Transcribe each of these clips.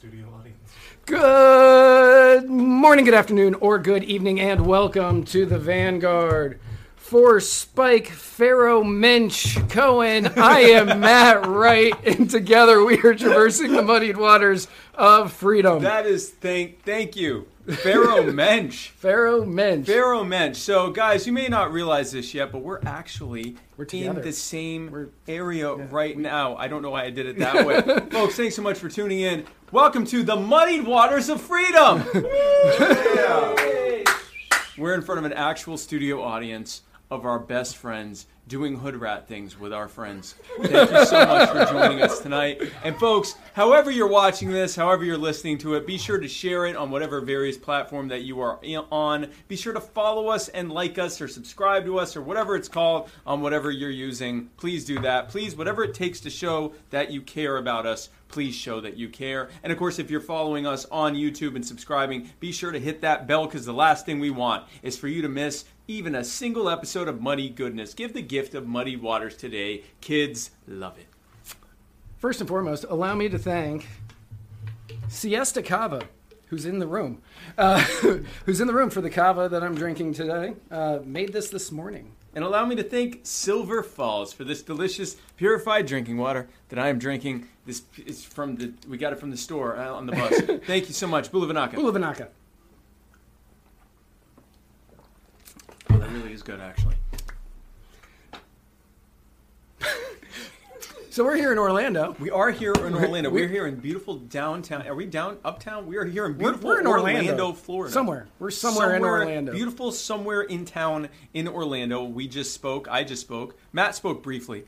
studio audience. Good morning, good afternoon, or good evening, and welcome to the Vanguard. For Spike Pharaoh Mensch Cohen, I am Matt Wright, and together we are traversing the muddied waters of freedom. That is, thank you. Pharaoh Mensch. Pharaoh Mensch. Pharaoh Mensch. So, guys, you may not realize this yet, but we're actually in the same area right now. I don't know why I did it that way. Folks, thanks so much for tuning in. Welcome to the muddied waters of freedom. Yeah. We're in front of an actual studio audience of our best friends doing hood rat things with our friends. Thank you so much for joining us tonight. And folks, however you're watching this, however you're listening to it, be sure to share it on whatever various platform that you are on. Be sure to follow us and like us or subscribe to us or whatever it's called on whatever you're using. Please do that. Please, whatever it takes to show that you care about us, please show that you care. And of course, if you're following us on YouTube and subscribing, be sure to hit that bell, because the last thing we want is for you to miss even a single episode of Muddy Goodness. Give the gift of Muddy Waters today. Kids love it. First and foremost, allow me to thank Siesta Cava, who's in the room. Who's in the room for the cava that I'm drinking today. Made this morning. And allow me to thank Silver Falls for this delicious purified drinking water that I am drinking. This is from the we got it from the store on the bus. Thank you so much, Bula Vinaka. Bula Vinaka. Oh, that really is good, actually. So we're here in Orlando. We are here in Orlando. We're here in beautiful downtown. Are we down uptown? We are here in beautiful Orlando, Florida. We're somewhere in Orlando. Beautiful somewhere in town in Orlando. We just spoke. I just spoke. Matt spoke briefly.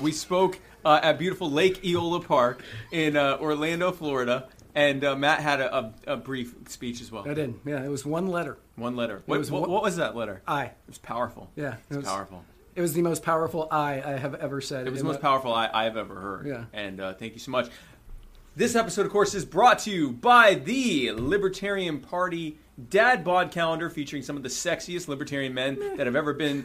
We spoke at beautiful Lake Eola Park in Orlando, Florida. And Matt had a brief speech as well. I did. Yeah, it was one letter. One letter. What was that letter? I. It was powerful. Yeah. It was powerful. It was the most powerful I have ever said. It was the most powerful I have ever heard. Yeah. And thank you so much. This episode, of course, is brought to you by the Libertarian Party Dad Bod Calendar, featuring some of the sexiest libertarian men that have ever been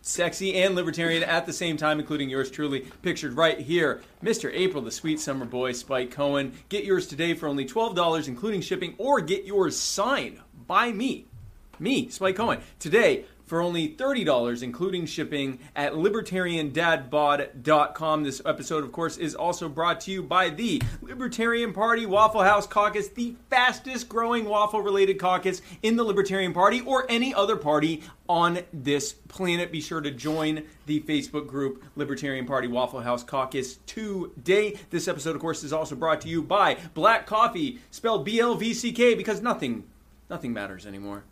sexy and libertarian at the same time, including yours truly, pictured right here, Mr. April, the sweet summer boy, Spike Cohen. Get yours today for only $12, including shipping, or get yours signed by me, Spike Cohen, today for only $30, including shipping, at LibertarianDadBod.com. This episode, of course, is also brought to you by the Libertarian Party Waffle House Caucus, the fastest-growing waffle-related caucus in the Libertarian Party or any other party on this planet. Be sure to join the Facebook group Libertarian Party Waffle House Caucus today. This episode, of course, is also brought to you by Black Coffee, spelled BLVCK, because nothing matters anymore.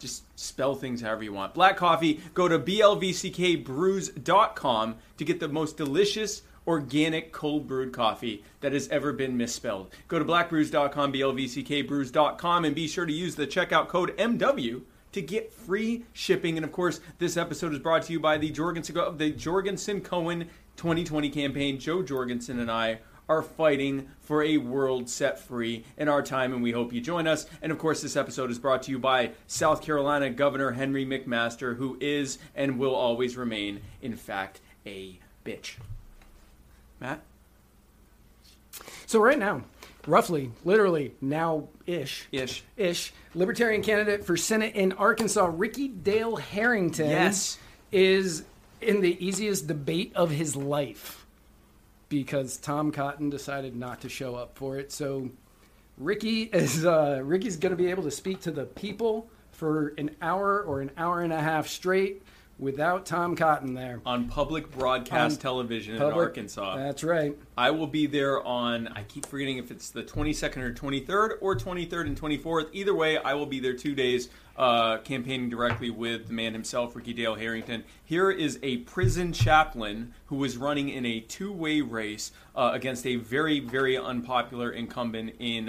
Just spell things however you want. Black Coffee. Go to blvckbrews.com to get the most delicious organic cold brewed coffee that has ever been misspelled. Go to blackbrews.com, blvckbrews.com, and be sure to use the checkout code MW to get free shipping. And of course, this episode is brought to you by the Jorgensen Cohen 2020 campaign. Joe Jorgensen and I are fighting for a world set free in our time, and we hope you join us. And of course, this episode is brought to you by South Carolina Governor Henry McMaster, who is and will always remain, in fact, a bitch. Matt? So right now, roughly, literally, now-ish. Ish. Libertarian candidate for Senate in Arkansas, Ricky Dale Harrington, is in the easiest debate of his life, because Tom Cotton decided not to show up for it. So Ricky's going to be able to speak to the people for an hour or an hour and a half straight without Tom Cotton there. On public broadcast television in Arkansas. That's right. I will be there on, I keep forgetting if it's the 22nd or 23rd or 23rd and 24th. Either way, I will be there 2 days campaigning directly with the man himself, Ricky Dale Harrington. Here is a prison chaplain who was running in a two-way race against a very, very unpopular incumbent in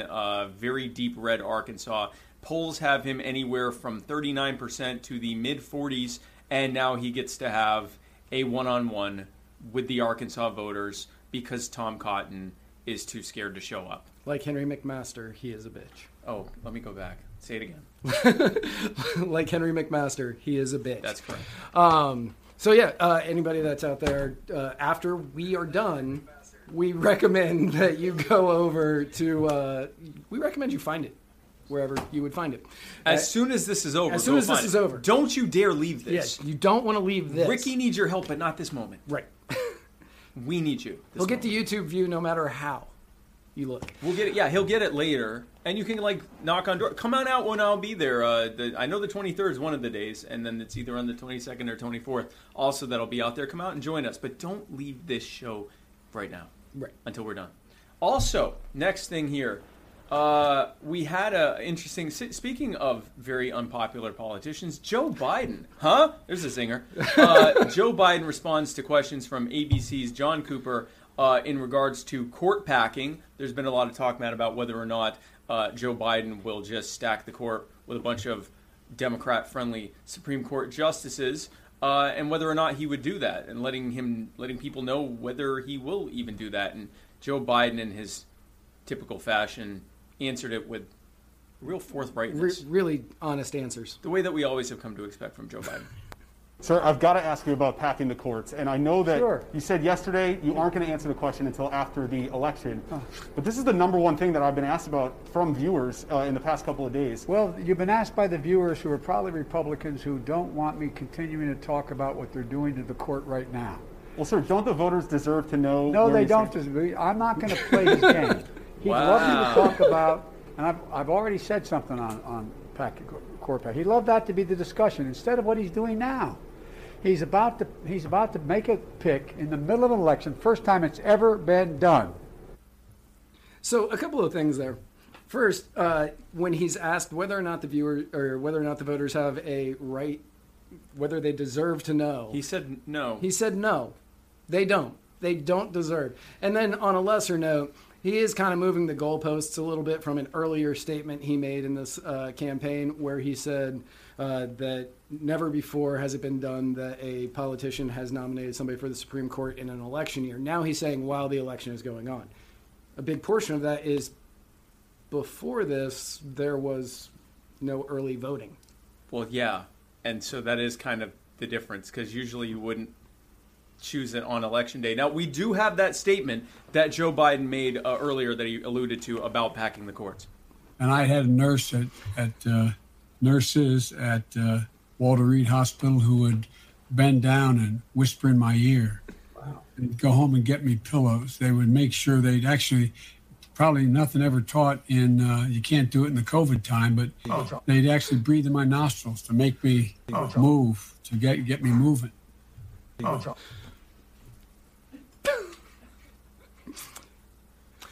very deep red Arkansas. Polls have him anywhere from 39% to the mid-40s. And now he gets to have a one-on-one with the Arkansas voters because Tom Cotton is too scared to show up. Like Henry McMaster, he is a bitch. Oh, let me go back. Say it again. Like Henry McMaster, he is a bitch. That's correct. Anybody that's out there, after we are done, we recommend that you go over to, we recommend you find it wherever you would find it. As soon as this is over, as soon as this is over. Don't you dare leave this. Yes, you don't want to leave this. Ricky needs your help, but not this moment. Right. We need you. He'll get the YouTube view no matter how you look. We'll get it. Yeah, he'll get it later. And you can, like, knock on door. Come on out when I'll be there. I know the 23rd is one of the days, and then it's either on the 22nd or 24th. Also, that'll be out there. Come out and join us. But don't leave this show right now. Right. Until we're done. Also, next thing here. We had a interesting, speaking of very unpopular politicians, Joe Biden, huh? There's a zinger. Joe Biden responds to questions from ABC's John Cooper in regards to court packing. There's been a lot of talk, Matt, about whether or not Joe Biden will just stack the court with a bunch of Democrat-friendly Supreme Court justices, and whether or not he would do that, and letting people know whether he will even do that. And Joe Biden, in his typical fashion, answered it with real forthrightness. Really honest answers. The way that we always have come to expect from Joe Biden. Sir, I've got to ask you about packing the courts. And I know that you said yesterday you aren't going to answer the question until after the election. But this is the number one thing that I've been asked about from viewers in the past couple of days. Well, you've been asked by the viewers who are probably Republicans who don't want me continuing to talk about what they're doing to the court right now. Well, sir, don't the voters deserve to know? No, they don't. I'm not going to play this game. He'd love me to talk about, and I've already said something on Corpac. He'd love that to be the discussion instead of what he's doing now. He's about to make a pick in the middle of an election, first time it's ever been done. So a couple of things there. First, when he's asked whether or not the viewer or whether or not the voters have a right, whether they deserve to know, he said no. He said no, they don't. They don't deserve. And then on a lesser note, he is kind of moving the goalposts a little bit from an earlier statement he made in this campaign where he said that never before has it been done that a politician has nominated somebody for the Supreme Court in an election year. Now he's saying while the election is going on. A big portion of that is before this, there was no early voting. Well, yeah. And so that is kind of the difference because usually you wouldn't choose it on election day. Now, we do have that statement that Joe Biden made earlier that he alluded to about packing the courts. And I had a nurse at Walter Reed Hospital who would bend down and whisper in my ear. Wow. And go home and get me pillows. They would make sure they'd actually, probably nothing ever taught in, you can't do it in the COVID time, but they'd actually breathe in my nostrils to make me move, to get me moving.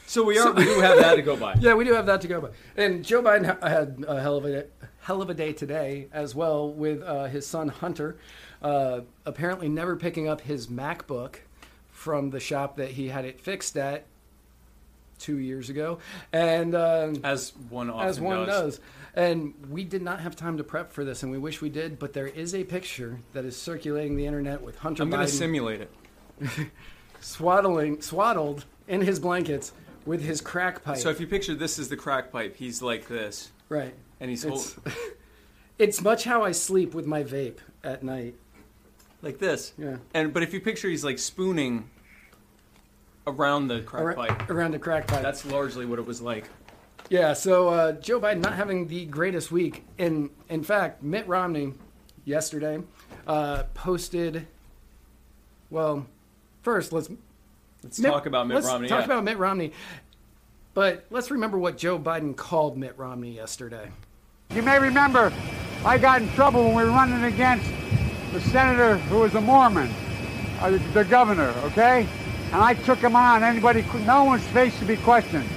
So we do have that to go by. Yeah, we do have that to go by. And Joe Biden had a hell of a day today as well with his son Hunter, apparently never picking up his MacBook from the shop that he had it fixed at 2 years ago. And as one does. And we did not have time to prep for this, and we wish we did. But there is a picture that is circulating the internet with Hunter. I'm going to simulate it. swaddled in his blankets. With his crack pipe. So if you picture this as the crack pipe, he's like this. Right. And he's holding. It's much how I sleep with my vape at night. Like this. Yeah. But if you picture he's like spooning around the crack pipe. Around the crack pipe. That's largely what it was like. Yeah, so Joe Biden not having the greatest week. And in fact, Mitt Romney yesterday posted, well, first Let's talk about Mitt Romney. But let's remember what Joe Biden called Mitt Romney yesterday. You may remember I got in trouble when we were running against the senator who was a Mormon, the governor, okay? And I took him on. No one's face to be questioned.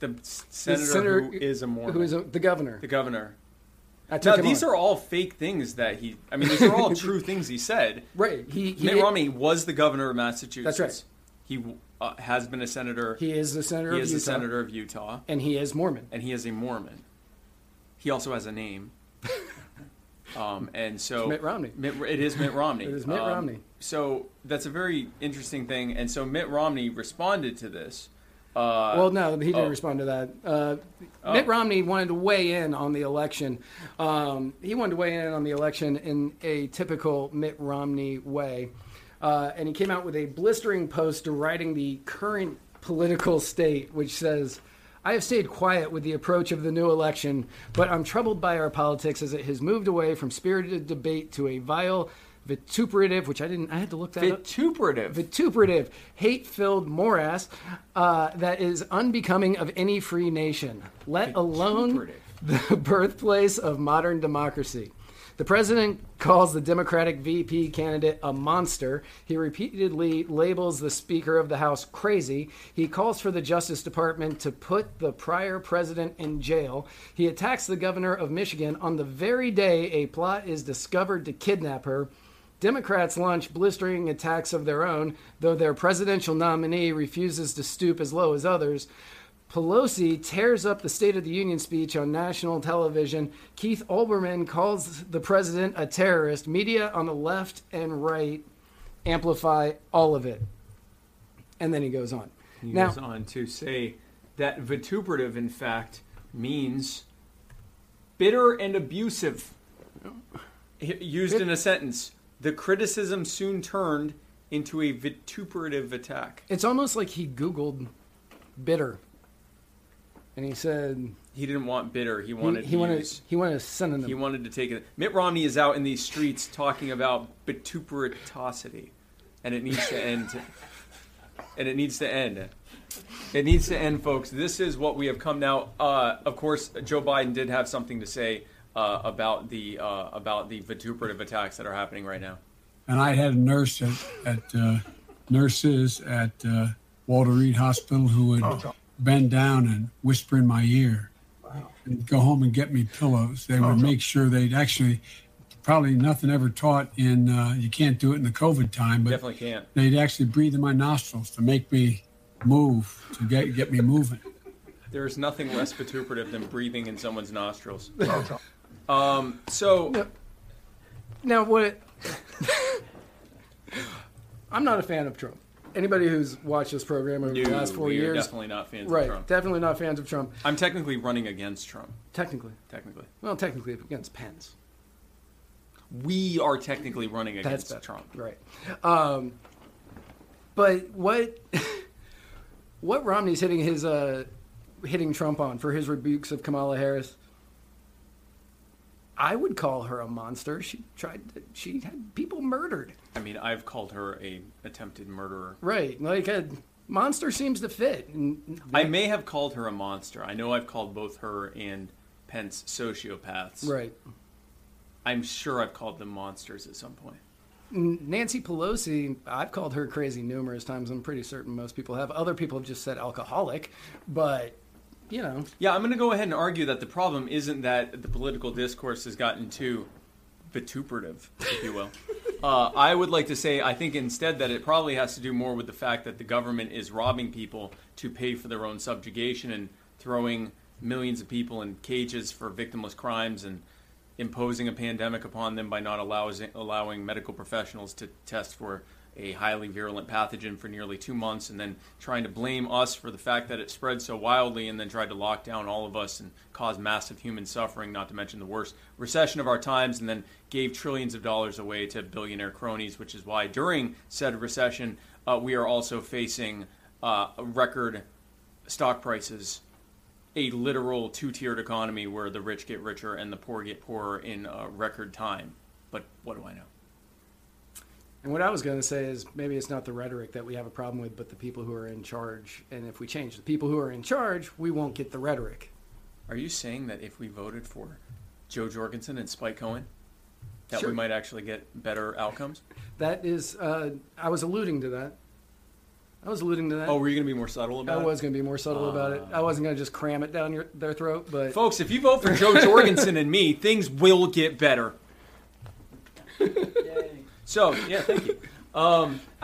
The senator who is a Mormon. Who is the governor. The governor. Now, these are all fake things that he... I mean, these are all true things he said. Right. Mitt Romney was the governor of Massachusetts. That's right. He has been a senator. He is the senator of Utah. He is the senator of Utah. And he is Mormon. And he is a Mormon. He also has a name. And so... It's Mitt Romney. It is Mitt Romney. It is Mitt Romney. So that's a very interesting thing. And so Mitt Romney responded to this. Well, no, he didn't respond to that. Mitt Romney wanted to weigh in on the election. He wanted to weigh in on the election in a typical Mitt Romney way. and he came out with a blistering post deriding the current political state, which says, "I have stayed quiet with the approach of the new election, but I'm troubled by our politics as it has moved away from spirited debate to a vile, vituperative," which I had to look that up. Vituperative, hate-filled morass that is unbecoming of any free nation, let alone the birthplace of modern democracy. The president calls the Democratic VP candidate a monster. He repeatedly labels the Speaker of the House crazy. He calls for the Justice Department to put the prior president in jail. He attacks the governor of Michigan on the very day a plot is discovered to kidnap her. Democrats launch blistering attacks of their own, though their presidential nominee refuses to stoop as low as others. Pelosi tears up the State of the Union speech on national television. Keith Olbermann calls the president a terrorist. Media on the left and right amplify all of it. And then he goes on. He goes on to say that vituperative, in fact, means bitter and abusive. Used in a sentence, the criticism soon turned into a vituperative attack. It's almost like he Googled bitter. And he said he didn't want bitter. He wanted he wanted a synonym. He wanted to take it. Mitt Romney is out in these streets talking about vituperatosity, and it needs to end. It needs to end, folks. This is what we have come now. Of course, Joe Biden did have something to say about the vituperative attacks that are happening right now. And I had a nurse at Walter Reed Hospital who would bend down and whisper in my ear, and go home and get me pillows. They would make sure they'd actually, probably nothing ever taught in, you can't do it in the COVID time, but definitely can't. They'd actually breathe in my nostrils to make me move, to get me moving. There is nothing less vituperative than breathing in someone's nostrils. I'm not a fan of Trump. Anybody who's watched this program over the last 4 years... definitely not fans of Trump. Right, definitely not fans of Trump. I'm technically running against Trump. Technically. Well, technically against Pence. We are technically running against Trump. Right. But what Romney's hitting Trump on for his rebukes of Kamala Harris, I would call her a monster. She had people murdered. I mean, I've called her a attempted murderer. Right. Like a monster seems to fit. I may have called her a monster. I know I've called both her and Pence sociopaths. Right. I'm sure I've called them monsters at some point. Nancy Pelosi, I've called her crazy numerous times. I'm pretty certain most people have. Other people have just said alcoholic, but... you know. Yeah, I'm going to go ahead and argue that the problem isn't that the political discourse has gotten too vituperative, if you will. I would like to say I think instead that it probably has to do more with the fact that the government is robbing people to pay for their own subjugation and throwing millions of people in cages for victimless crimes and imposing a pandemic upon them by not allowing medical professionals to test for a highly virulent pathogen for nearly 2 months, and then trying to blame us for the fact that it spread so wildly and then tried to lock down all of us and cause massive human suffering, not to mention the worst recession of our times, and then gave trillions of dollars away to billionaire cronies, which is why during said recession, we are also facing record stock prices, a literal two-tiered economy where the rich get richer and the poor get poorer in record time. But what do I know? And what I was going to say is maybe it's not the rhetoric that we have a problem with, but the people who are in charge. And if we change the people who are in charge, we won't get the rhetoric. Are you saying that if we voted for Joe Jorgensen and Spike Cohen, that we might actually get better outcomes? That is, I was alluding to that. Oh, were you going to be more subtle about it? I was going to be more subtle about it. I wasn't going to just cram it down their throat. But folks, if you vote for Joe Jorgensen and me, things will get better. So, yeah, thank you.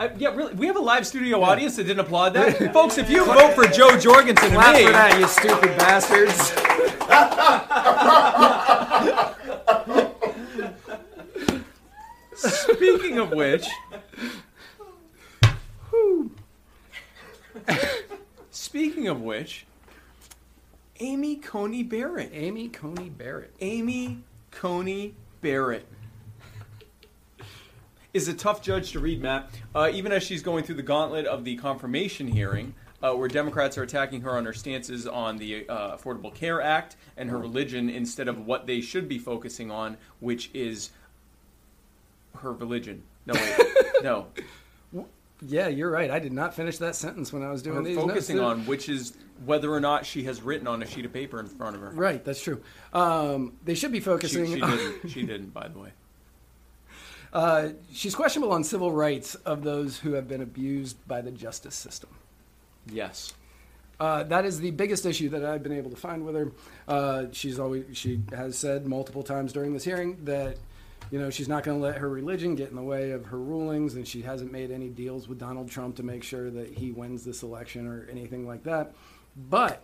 Really, we have a live studio audience that didn't applaud that. Yeah. Folks, if you vote for Joe Jorgensen and me... clap for that, you stupid bastards. Speaking of which... Amy Coney Barrett. Amy Coney Barrett. is a tough judge to read, Matt. Even as she's going through the gauntlet of the confirmation hearing, where Democrats are attacking her on her stances on the Affordable Care Act and her religion instead of what they should be focusing on, which is her religion. No, wait. No. Yeah, you're right. I did not finish that sentence when I was doing these notes. Focusing on, which is whether or not she has written on a sheet of paper in front of her. Right, that's true. They should be focusing... She didn't, by the way. She's questionable on civil rights of those who have been abused by the justice system. Yes. That is the biggest issue that I've been able to find with her. She has said multiple times during this hearing that, you know, she's not going to let her religion get in the way of her rulings, and she hasn't made any deals with Donald Trump to make sure that he wins this election or anything like that. But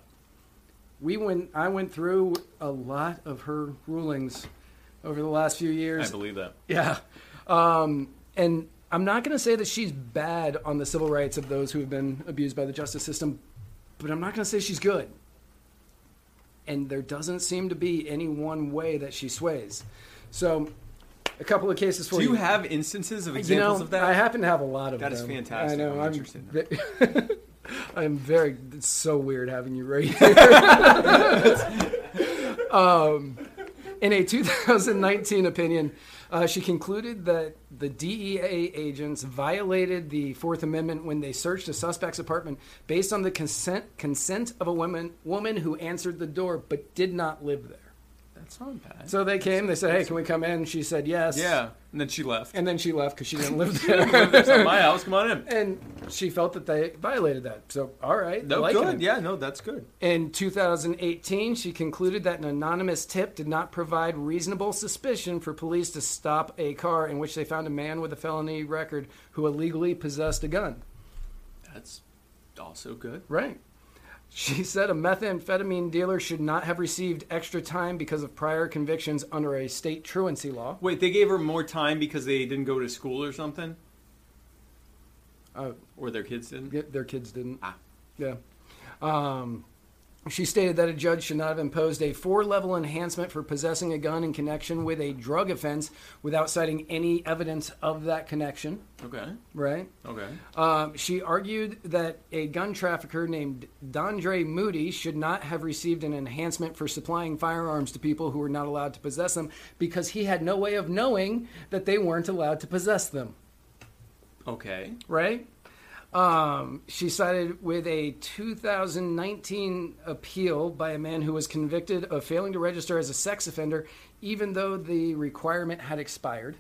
I went through a lot of her rulings over the last few years. I believe that. Yeah. And I'm not going to say that she's bad on the civil rights of those who have been abused by the justice system, but I'm not going to say she's good. And there doesn't seem to be any one way that she sways. So a couple of cases for you. Do you have instances of examples of that? I happen to have a lot of them. That is fantastic. I know. I'm interested in that. It's so weird having you right here. In a 2019 opinion, she concluded that the DEA agents violated the Fourth Amendment when they searched a suspect's apartment based on the consent of a woman who answered the door but did not live there. That's not bad. So they came, they said, hey, can we come in? She said yes. Yeah, and then she left. And then she left because she didn't live there. It's not my house, come on in. And she felt that they violated that. So, all right. No, good. Yeah, no, that's good. In 2018, she concluded that an anonymous tip did not provide reasonable suspicion for police to stop a car in which they found a man with a felony record who illegally possessed a gun. That's also good. Right. She said a methamphetamine dealer should not have received extra time because of prior convictions under a state truancy law. Wait, they gave her more time because they didn't go to school or something? Or their kids didn't? Yeah, their kids didn't. Ah. Yeah. She stated that a judge should not have imposed a 4-level enhancement for possessing a gun in connection with a drug offense without citing any evidence of that connection. Okay. Right? Okay. She argued that a gun trafficker named Dondre Moody should not have received an enhancement for supplying firearms to people who were not allowed to possess them because he had no way of knowing that they weren't allowed to possess them. Okay. Right? She sided with a 2019 appeal by a man who was convicted of failing to register as a sex offender, even though the requirement had expired.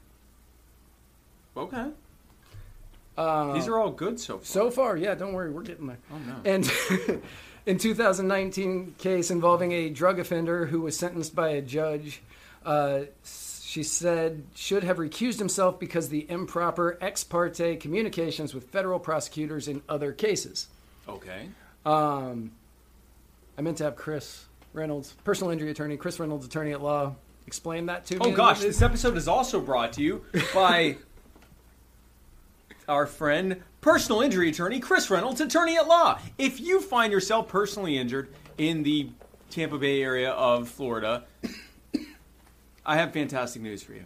Okay. These are all good so far. So far, yeah. Don't worry. We're getting there. Oh, no. And in 2019 case involving a drug offender who was sentenced by a judge, she said, should have recused himself because the improper ex parte communications with federal prosecutors in other cases. Okay. I meant to have Chris Reynolds, personal injury attorney, Chris Reynolds, attorney at law, explain that to me. Oh, gosh. This episode is also brought to you by our friend, personal injury attorney, Chris Reynolds, attorney at law. If you find yourself personally injured in the Tampa Bay area of Florida, I have fantastic news for you.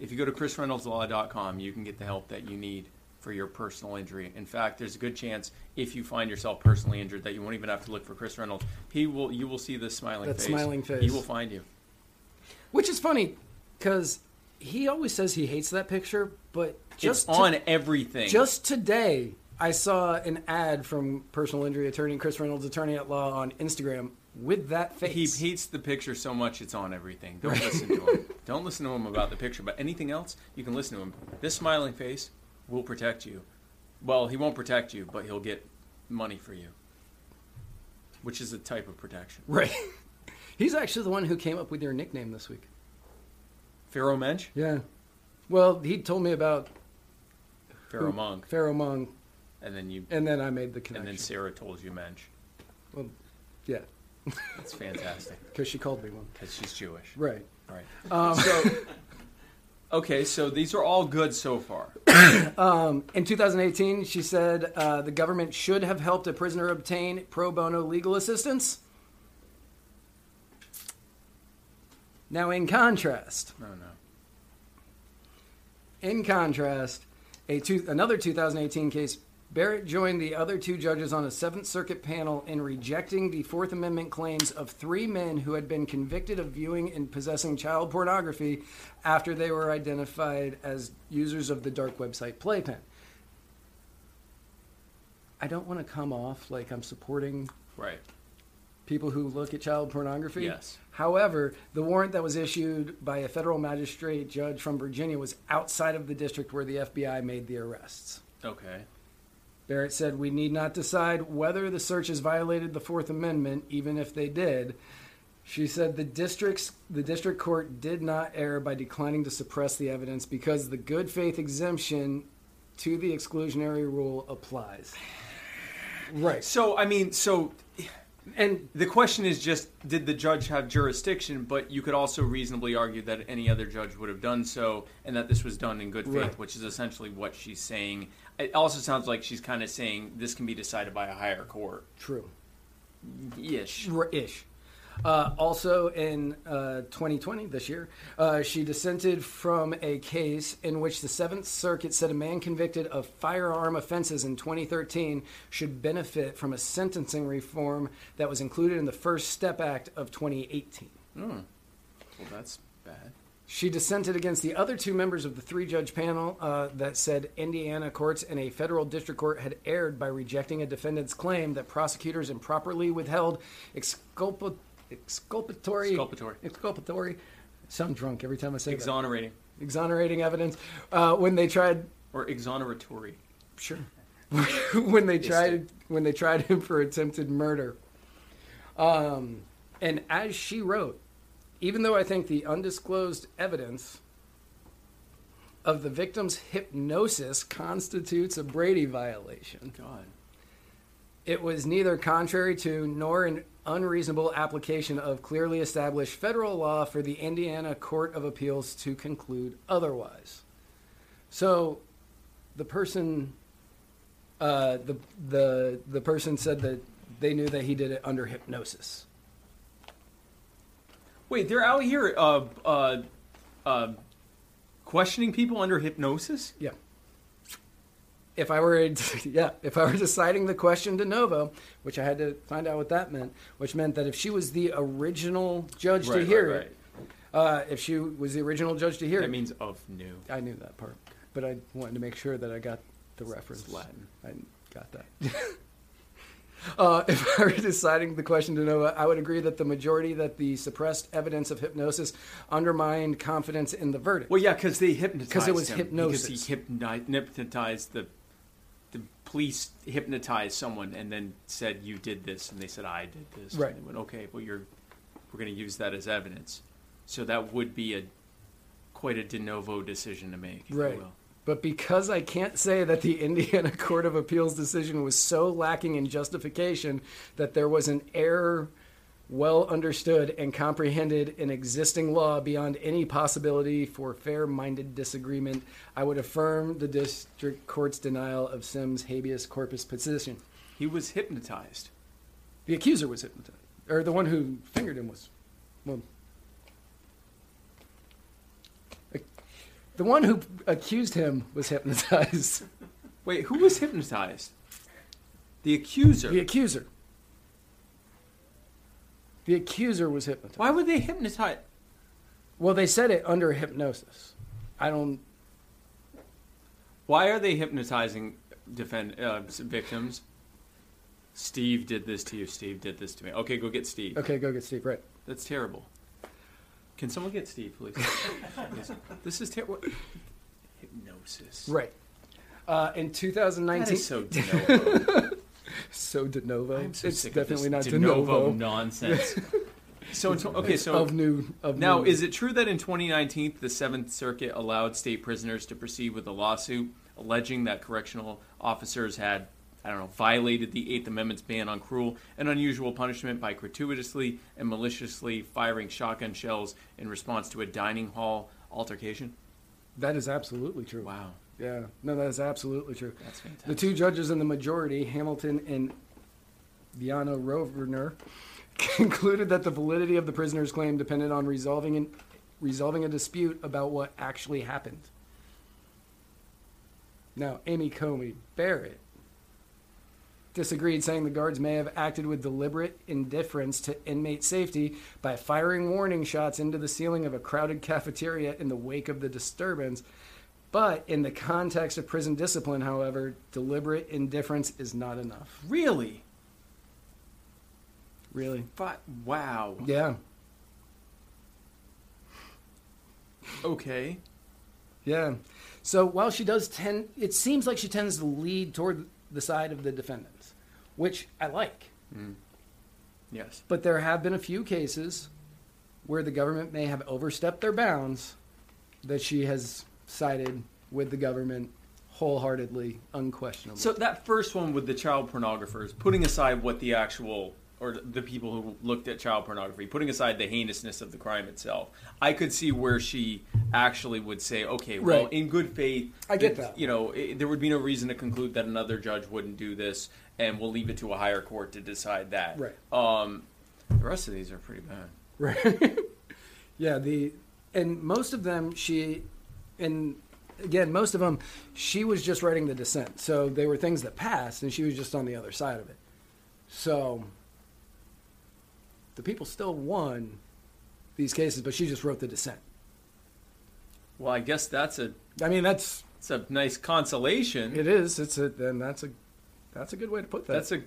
If you go to chrisreynoldslaw.com, you can get the help that you need for your personal injury. In fact, there's a good chance if you find yourself personally injured that you won't even have to look for Chris Reynolds. You will see this smiling face. That smiling face. He will find you. Which is funny because he always says he hates that picture, but on everything. Just today, I saw an ad from personal injury attorney Chris Reynolds, attorney at law, on Instagram. With that face. He hates the picture so much it's on everything. Don't listen to him. Don't listen to him about the picture. But anything else, you can listen to him. This smiling face will protect you. Well, he won't protect you, but he'll get money for you. Which is a type of protection. Right. He's actually the one who came up with your nickname this week. Pharaoh Mensch? Yeah. Well, he told me about... Pharaoh Monk. Pharaoh Monk. And then you... And then I made the connection. And then Sarah told you Mensch. Well, yeah. That's fantastic. Because she called me one. Because she's Jewish. Right. All right. So these are all good so far. In 2018, she said the government should have helped a prisoner obtain pro bono legal assistance. Now, in contrast... Oh, no. In contrast, another 2018 case, Barrett joined the other two judges on a Seventh Circuit panel in rejecting the Fourth Amendment claims of three men who had been convicted of viewing and possessing child pornography after they were identified as users of the dark website Playpen. I don't want to come off like I'm supporting people who look at child pornography. Yes. However, the warrant that was issued by a federal magistrate judge from Virginia was outside of the district where the FBI made the arrests. Okay. Barrett said, "We need not decide whether the searches violated the Fourth Amendment, even if they did." She said the district court did not err by declining to suppress the evidence because the good faith exemption to the exclusionary rule applies. Right. So, I mean, and the question is just, did the judge have jurisdiction? But you could also reasonably argue that any other judge would have done so and that this was done in good faith, which is essentially what she's saying. It also sounds like she's kind of saying this can be decided by a higher court. True. Ish. Ish. Also in 2020, this year, she dissented from a case in which the Seventh Circuit said a man convicted of firearm offenses in 2013 should benefit from a sentencing reform that was included in the First Step Act of 2018. Well, that's bad. She dissented against the other two members of the three-judge panel that said Indiana courts and a federal district court had erred by rejecting a defendant's claim that prosecutors improperly withheld exculpatory. Sound drunk every time I say exonerating evidence when they tried or exoneratory. Sure. when they tried him for attempted murder. And as she wrote, even though I think the undisclosed evidence of the victim's hypnosis constitutes a Brady violation. God. It was neither contrary to nor an unreasonable application of clearly established federal law for the Indiana Court of Appeals to conclude otherwise. So, the person, the person said that they knew that he did it under hypnosis. Wait, they're out here questioning people under hypnosis? Yeah. If I were deciding the question de novo, which I had to find out what that meant, which meant that if she was the original judge to hear it, that means of new. I knew that part, but I wanted to make sure that I got the reference. It's Latin. I got that. If I were deciding the question de novo, I would agree that the majority that the suppressed evidence of hypnosis undermined confidence in the verdict. Well, yeah, because they hypnotized him. Because it was hypnosis. Because he hypnotized the police hypnotized someone and then said, you did this, and they said, I did this. Right. And they went, okay, well, we're going to use that as evidence. So that would be quite a de novo decision to make, if you will. But because I can't say that the Indiana Court of Appeals decision was so lacking in justification that there was an error well understood and comprehended in existing law beyond any possibility for fair-minded disagreement, I would affirm the district court's denial of Sims' habeas corpus petition. He was hypnotized. The accuser was hypnotized. Or the one who fingered him was... Well, the one who accused him was hypnotized. Wait, who was hypnotized? The accuser. The accuser. The accuser was hypnotized. Why would they hypnotize? Well, they said it under hypnosis. Why are they hypnotizing victims? Steve did this to you. Steve did this to me. Okay, go get Steve. Right. That's terrible. Can someone get Steve, please? This is terrible. Hypnosis. Right. In 2019... That is so de novo. So de novo? I'm so sick of this de novo nonsense. Now, is it true that in 2019, the Seventh Circuit allowed state prisoners to proceed with a lawsuit alleging that correctional officers had, violated the Eighth Amendment's ban on cruel and unusual punishment by gratuitously and maliciously firing shotgun shells in response to a dining hall altercation? That is absolutely true. Wow. Yeah. No, that is absolutely true. That's fantastic. The two judges in the majority, Hamilton and Viano Rovner, concluded that the validity of the prisoner's claim depended on resolving a dispute about what actually happened. Now, Amy Coney Barrett disagreed, saying the guards may have acted with deliberate indifference to inmate safety by firing warning shots into the ceiling of a crowded cafeteria in the wake of the disturbance. But in the context of prison discipline, however, deliberate indifference is not enough. Really? Really? Wow. Yeah. Okay. Yeah. So while she does tend, it seems like she tends to lead toward the side of the defendants, which I like. Mm. Yes. But there have been a few cases where the government may have overstepped their bounds that she has sided with the government wholeheartedly, unquestionably. So that first one with the child pornographers, putting aside what the actual, or the people who looked at child pornography, putting aside the heinousness of the crime itself, I could see where she actually would say, okay, well, right, in good faith, I get that. You know, there would be no reason to conclude that another judge wouldn't do this, and we'll leave it to a higher court to decide that. Right. The rest of these are pretty bad. Right. Yeah, and most of them she... And again, most of them, she was just writing the dissent. So they were things that passed, and she was just on the other side of it. So the people still won these cases, but she just wrote the dissent. Well, I guess that's a... I mean, that's... It's a nice consolation. It is. And that's a good way to put that. That's a...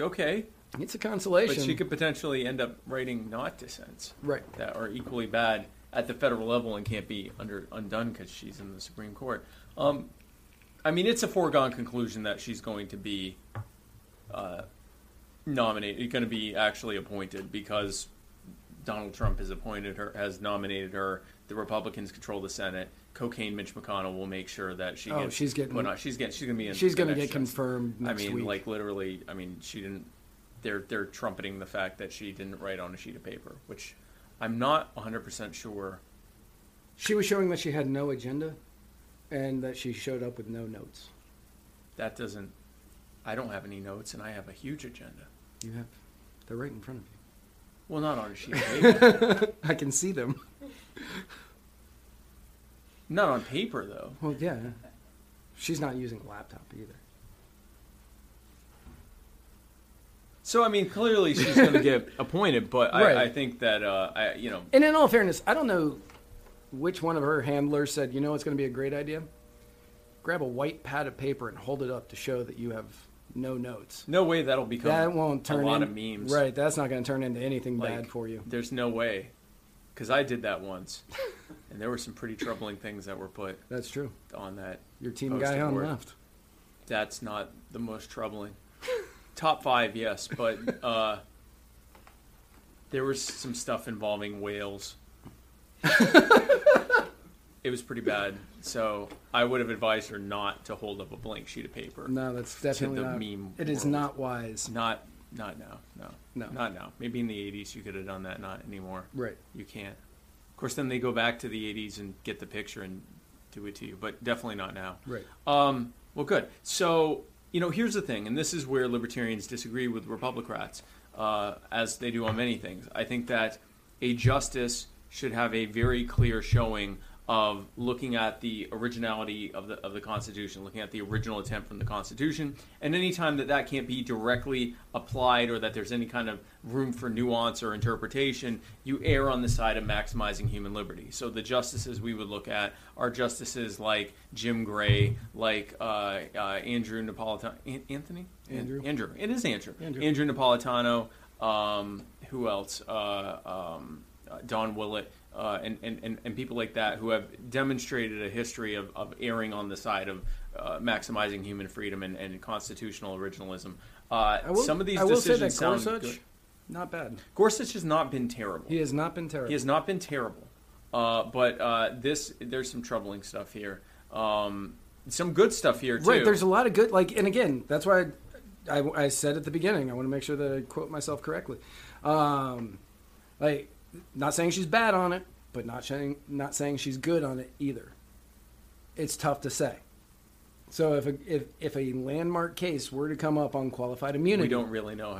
Okay. It's a consolation. But she could potentially end up writing not dissents. Right. That are equally bad at the federal level and can't be undone because she's in the Supreme Court. I mean, it's a foregone conclusion that she's going to be nominated, going to be actually appointed, because Donald Trump has appointed her, has nominated her. The Republicans control the Senate. Cocaine Mitch McConnell will make sure that she gets... she's going to get confirmed next week. I mean, week. Like literally, I mean, she didn't... They're trumpeting the fact that she didn't write on a sheet of paper, which... I'm not 100% sure. She was showing that she had no agenda and that she showed up with no notes. That doesn't... I don't have any notes, and I have a huge agenda. You have... They're right in front of you. Well, not on a sheet of paper. I can see them. Not on paper, though. Well, yeah. She's not using a laptop either. So, I mean, clearly she's going to get appointed, but right. I think that, you know... And in all fairness, I don't know which one of her handlers said, you know what's going to be a great idea? Grab a white pad of paper and hold it up to show that you have no notes. No way that'll become a lot of memes. Right, that's not going to turn into anything bad for you. There's no way, because I did that once, and there were some pretty troubling things that were put... That's true. ...on that. Your team guy on the left. That's not the most troubling. Top five, yes, but there was some stuff involving whales. It was pretty bad, so I would have advised her not to hold up a blank sheet of paper. No, that's definitely not. Meme it world. Is not wise. Not now. No. Not now. Maybe in the 80s you could have done that. Not anymore. Right. You can't. Of course, then they go back to the 80s and get the picture and do it to you, but definitely not now. Right. Well, good. So... You know, here's the thing, and this is where libertarians disagree with Republicrats, as they do on many things. I think that a justice should have a very clear showing of looking at the originality of the Constitution, looking at the original intent from the Constitution, and any time that can't be directly applied or that there's any kind of room for nuance or interpretation, you err on the side of maximizing human liberty. So the justices we would look at are justices like Jim Gray, like Andrew Napolitano. Anthony? Andrew. It is Andrew. Andrew Napolitano. Who else? Don Willett. And people like that who have demonstrated a history of erring on the side of maximizing human freedom and constitutional originalism. Some of these decisions sound good. I will say that Gorsuch, not bad. Gorsuch has not been terrible. He has not been terrible. There's some troubling stuff here. Some good stuff here, too. Right, there's a lot of good, and again, that's why I said at the beginning, I want to make sure that I quote myself correctly. Not saying she's bad on it, but not saying she's good on it either. It's tough to say. So if a landmark case were to come up on qualified immunity, we don't know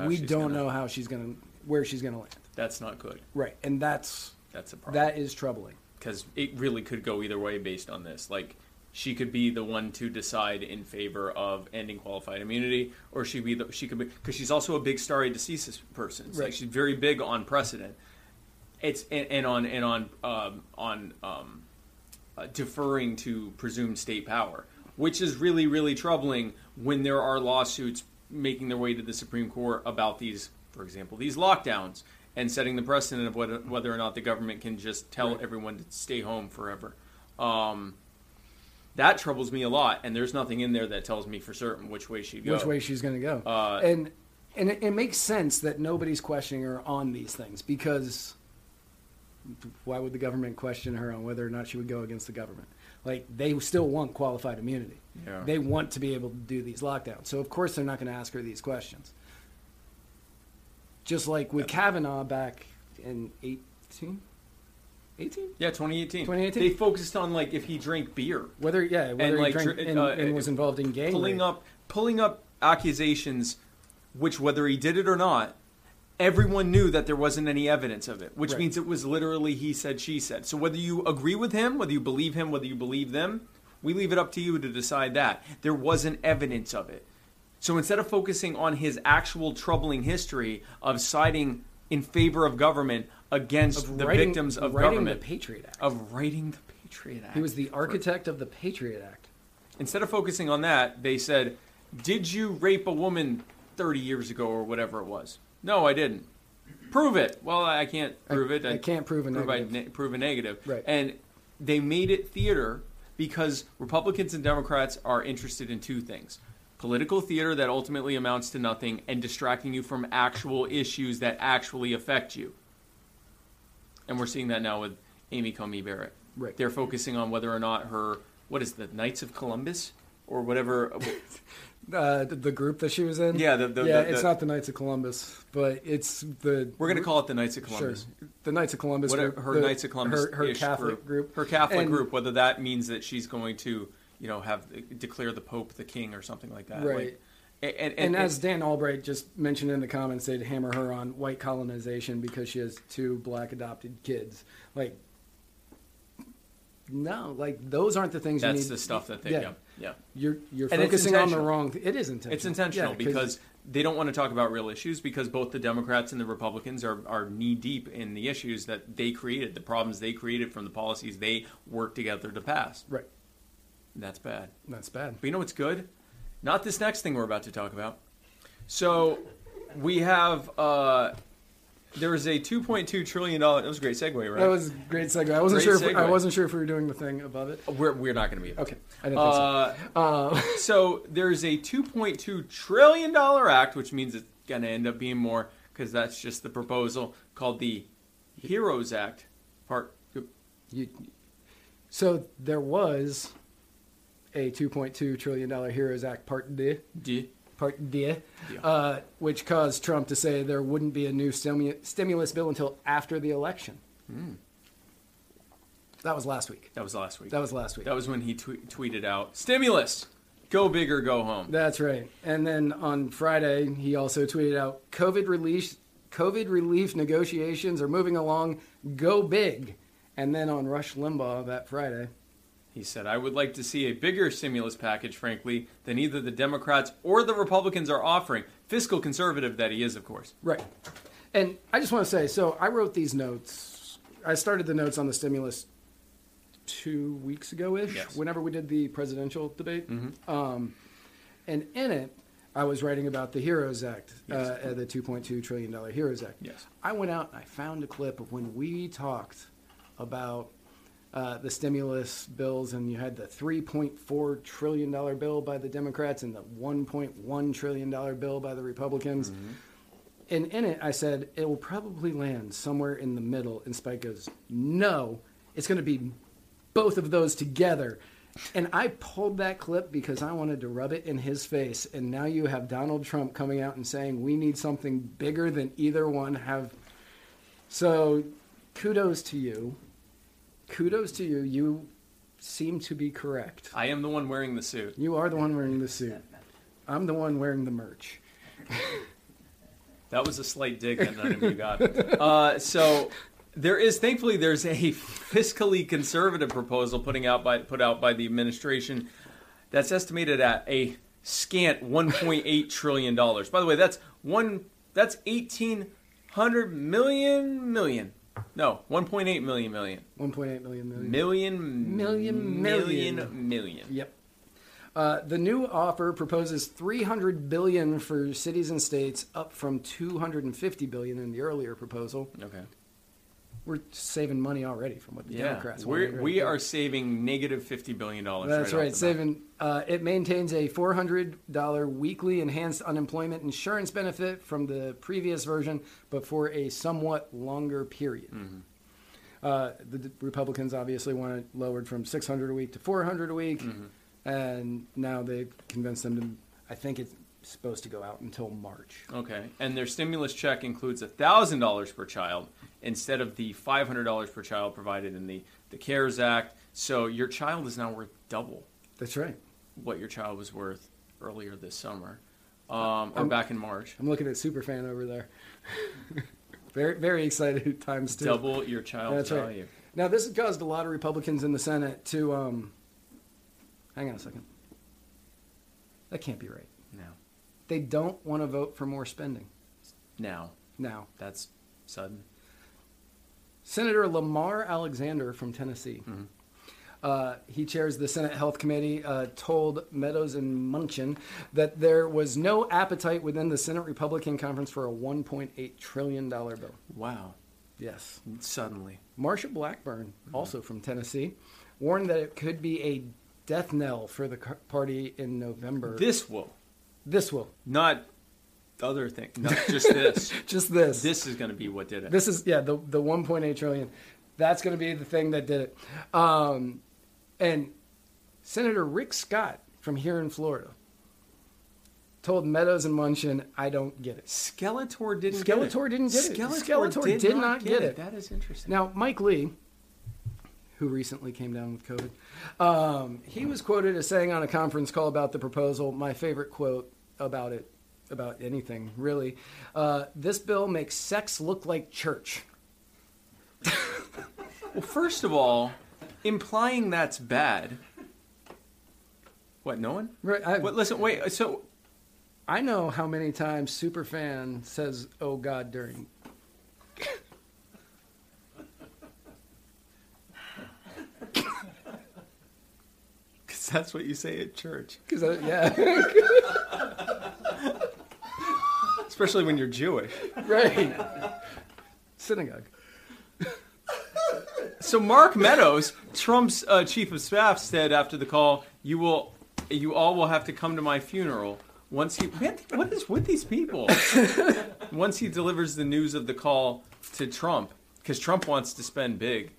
where she's gonna land. That's not good, right? And that's a problem. That is troubling because it really could go either way based on this. Like she could be the one to decide in favor of ending qualified immunity, or she could be, because she's also a big stare decisis person. Right. Like she's very big on precedent. It's on deferring to presumed state power, which is really, really troubling when there are lawsuits making their way to the Supreme Court about these, for example, these lockdowns, and setting the precedent of whether or not the government can just tell right. everyone to stay home forever. That troubles me a lot, and there's nothing in there that tells me for certain which way she'd go. Which way she's going to go. And it makes sense that nobody's questioning her on these things, because why would the government question her on whether or not she would go against the government? Like, they still want qualified immunity. Yeah. They want to be able to do these lockdowns. So, of course, they're not going to ask her these questions. Just like with Kavanaugh back in 2018. They focused on, like, if he drank beer. Whether he drank and was involved in gang rape. Pulling up accusations, which whether he did it or not, everyone knew that there wasn't any evidence of it, which right. means it was literally he said, she said. So whether you agree with him, whether you believe him, whether you believe them, we leave it up to you to decide that. There wasn't evidence of it. So instead of focusing on his actual troubling history of siding in favor of government against the victims of writing the Patriot Act. He was the architect of the Patriot Act. Instead of focusing on that, they said, did you rape a woman 30 years ago or whatever it was? No, I didn't. Prove it. Well, I can't prove it. I can't prove a negative. Prove a negative. Right. And they made it theater because Republicans and Democrats are interested in two things. Political theater that ultimately amounts to nothing, and distracting you from actual issues that actually affect you. And we're seeing that now with Amy Coney Barrett. Right. They're focusing on whether or not her, what is the Knights of Columbus or whatever. The group that she was in? Yeah. It's not the Knights of Columbus, but it's the... We're going to call it the Knights of Columbus. Sure. The Knights of Columbus. Knights of Columbus. Her Catholic group. Her Catholic group, whether that means that she's going to, you know, declare the Pope the king or something like that. Right. Like, and as Dan Albright just mentioned in the comments, they'd hammer her on white colonization because she has two black adopted kids. Like, no, like those aren't the things you need. That's the stuff that they... Yeah. Yeah. You're focusing on the wrong... It is intentional. It's intentional because they don't want to talk about real issues, because both the Democrats and the Republicans are knee-deep in the issues that they created, the problems they created from the policies they worked together to pass. Right. That's bad. That's bad. But you know what's good? Not this next thing we're about to talk about. So we have... there is a $2.2 trillion... That was a great segue, right? That was a great segue. I wasn't sure if we were doing the thing above it. We're not going to be above it. Okay. I didn't think so. So there's a $2.2 trillion act, which means it's going to end up being more, because that's just the proposal, called the HEROES Act. So there was a $2.2 trillion HEROES Act Part D. Which caused Trump to say there wouldn't be a new stimulus bill until after the election. Mm. That was last week. That was when he tweeted out, "Stimulus, go big or go home." That's right. And then on Friday, he also tweeted out, "COVID relief negotiations are moving along. Go big." And then on Rush Limbaugh that Friday, he said, "I would like to see a bigger stimulus package, frankly, than either the Democrats or the Republicans are offering." Fiscal conservative that he is, of course. Right. And I just want to say, so I wrote these notes. I started the notes on the stimulus 2 weeks ago-ish, whenever we did the presidential debate. Mm-hmm. And in it, I was writing about the HEROES Act, the $2.2 trillion HEROES Act. Yes. I went out and I found a clip of when we talked about... the stimulus bills, and you had the $3.4 trillion bill by the Democrats and the $1.1 trillion bill by the Republicans. Mm-hmm. And in it, I said, it will probably land somewhere in the middle. And Spike goes, "No, it's going to be both of those together." And I pulled that clip because I wanted to rub it in his face. And now you have Donald Trump coming out and saying, we need something bigger than either one have. So kudos to you. Kudos to you. You seem to be correct. I am the one wearing the suit. You are the one wearing the suit. I'm the one wearing the merch. That was a slight dig that none of you got. So There is, thankfully, there's a fiscally conservative proposal put out by the administration that's estimated at a scant $1.8 trillion. By the way, that's 1,800 million. No, 1.8 million million. 1.8 million million. Million. Yep. The new offer proposes $300 billion for cities and states, up from $250 billion in the earlier proposal. Okay. We're saving money already from what the Democrats want. We are saving negative $50 billion. That's right. Saving. It maintains a $400 weekly enhanced unemployment insurance benefit from the previous version, but for a somewhat longer period. Mm-hmm. The Republicans obviously want it lowered from $600 a week to $400 a week. Mm-hmm. And now they've convinced them to, I think it's supposed to go out until March. Okay. And their stimulus check includes $1,000 per child instead of the $500 per child provided in the CARES Act. So your child is now worth double. That's right. What your child was worth earlier this summer or back in March. I'm looking at Superfan over there. Very, very excited times two. Double your child's value. Right. Now, this has caused a lot of Republicans in the Senate to... hang on a second. That can't be right. No. They don't want to vote for more spending. Now. That's sudden. Senator Lamar Alexander from Tennessee, mm-hmm. He chairs the Senate Health Committee, told Meadows and Mnuchin that there was no appetite within the Senate Republican Conference for a $1.8 trillion bill. Wow. Yes. Suddenly. Marsha Blackburn, mm-hmm. also from Tennessee, warned that it could be a death knell for the party in November. This will. Not other thing. Not just this. Just this. This is going to be what did it. This is, the $1.8 trillion. That's going to be the thing that did it. And Senator Rick Scott from here in Florida told Meadows and Mnuchin, I don't get it. Skeletor didn't get it. Skeletor did not get it. That is interesting. Now, Mike Lee, who recently came down with COVID. He was quoted as saying on a conference call about the proposal, my favorite quote about it, about anything, really, this bill makes sex look like church. Well, first of all, implying that's bad. What, no one? Right. So I know how many times Superfan says, oh, God, during... That's what you say at church. Especially when you're Jewish. Right. Synagogue. So Mark Meadows, Trump's chief of staff, said after the call, you all will have to come to my funeral once he... Man, what is with these people? Once he delivers the news of the call to Trump, because Trump wants to spend big.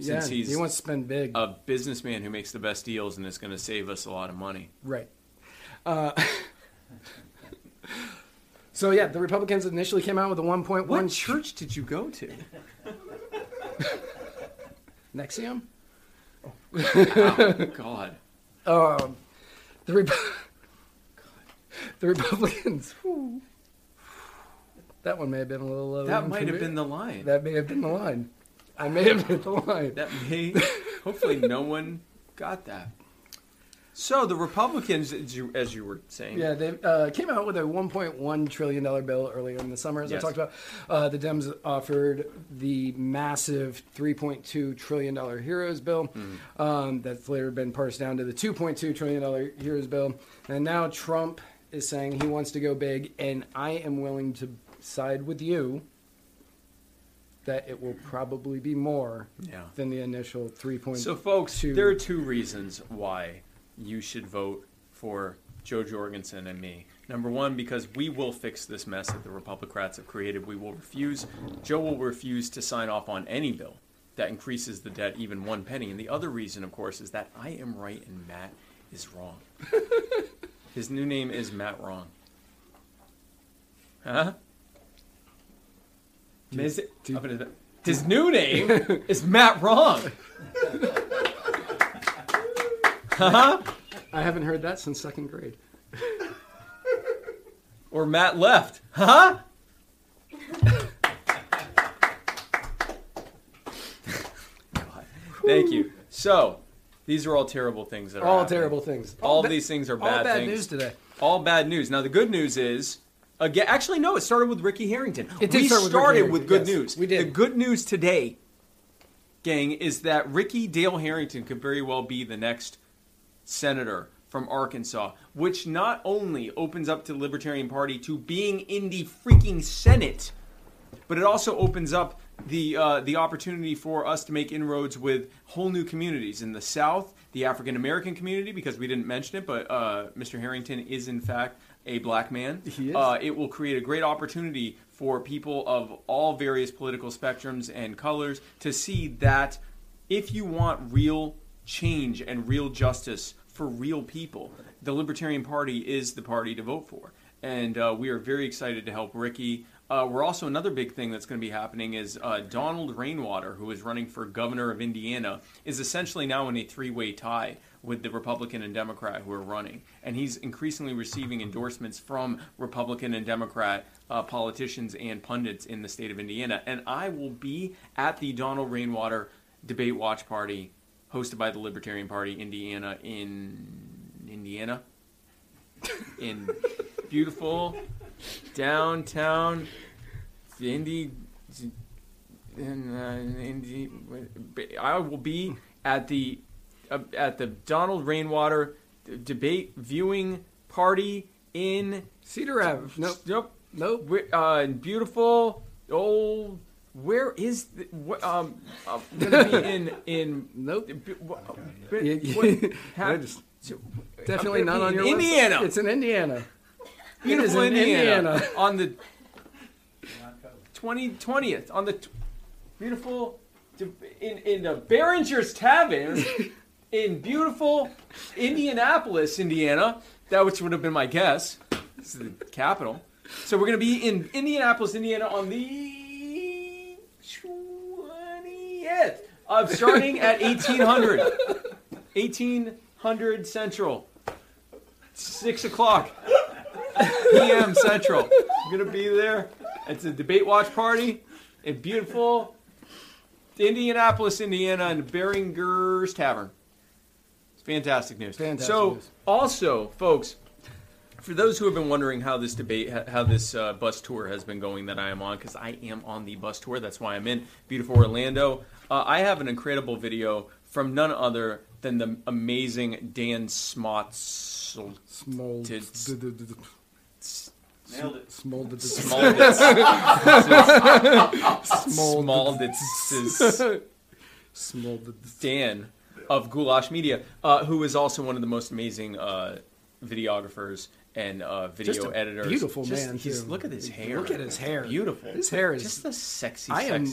Since he wants to spend big. A businessman who makes the best deals and is going to save us a lot of money. Right. So, the Republicans initially came out with a 1.1. What church did you go to? Nexium? Oh, God. The Republicans... Whew, that one may have been a little low. That may have been the line. I may have hit the line. Hopefully no one got that. So the Republicans, as you were saying. Yeah, they came out with a $1.1 trillion bill earlier in the summer, as I talked about. The Dems offered the massive $3.2 trillion HEROES bill. Mm-hmm. That's later been parsed down to the $2.2 trillion HEROES bill. And now Trump is saying he wants to go big, and I am willing to side with you that it will probably be more than the initial 3.2. So, folks, there are two reasons why you should vote for Joe Jorgensen and me. Number one, because we will fix this mess that the Republicrats have created. We will refuse. Joe will refuse to sign off on any bill that increases the debt even one penny. And the other reason, of course, is that I am right and Matt is wrong. His new name is Matt Wrong. Huh? His new name is Matt Wrong. Huh? I haven't heard that since second grade. Or Matt Left. Huh? Thank you. So, these are all terrible things that are all happening. Terrible things. All these things are bad things. All bad news today. All bad news. Now, the good news is, again, actually, no, it started with Ricky Harrington. We started with good news. We did. The good news today, gang, is that Ricky Dale Harrington could very well be the next senator from Arkansas, which not only opens up to the Libertarian Party to being in the freaking Senate, but it also opens up the opportunity for us to make inroads with whole new communities in the South, the African American community, because we didn't mention it, but Mr. Harrington is in fact a black man. He is. It will create a great opportunity for people of all various political spectrums and colors to see that if you want real change and real justice for real people, the Libertarian Party is the party to vote for. And we are very excited to help Ricky. We're also, another big thing that's going to be happening is Donald Rainwater, who is running for governor of Indiana, is essentially now in a three-way tie with the Republican and Democrat who are running. And he's increasingly receiving endorsements from Republican and Democrat politicians and pundits in the state of Indiana. And I will be at the Donald Rainwater Debate Watch Party hosted by the Libertarian Party, Indiana, in beautiful downtown Indy. I will be at the Donald Rainwater debate viewing party in Cedar Avenue. Beautiful old. Where is the, gonna be in nope? Definitely not on your list. Indiana. It's in Indiana. Beautiful Indiana. On the 20th, on the beautiful in the Behringer's Tavern in beautiful Indianapolis, Indiana. That which would have been my guess. This is the capital. So we're gonna be in Indianapolis, Indiana, on the 20th of starting at 1800 Central, 6:00 p.m. Central. I'm gonna be there. It's a debate watch party in beautiful Indianapolis, Indiana, in Behringer's Tavern. It's fantastic news. Also, folks, for those who have been wondering how this debate, how this bus tour has been going that I am on, because I am on the bus tour, that's why I'm in beautiful Orlando, I have an incredible video from none other than the amazing Dan Smoltz. Nailed it. Smoltz. Dan of Goulash Media, who is also one of the most amazing videographers and video editors. Beautiful man. Look at his hair. Look at his hair. Beautiful. His hair is just a sexy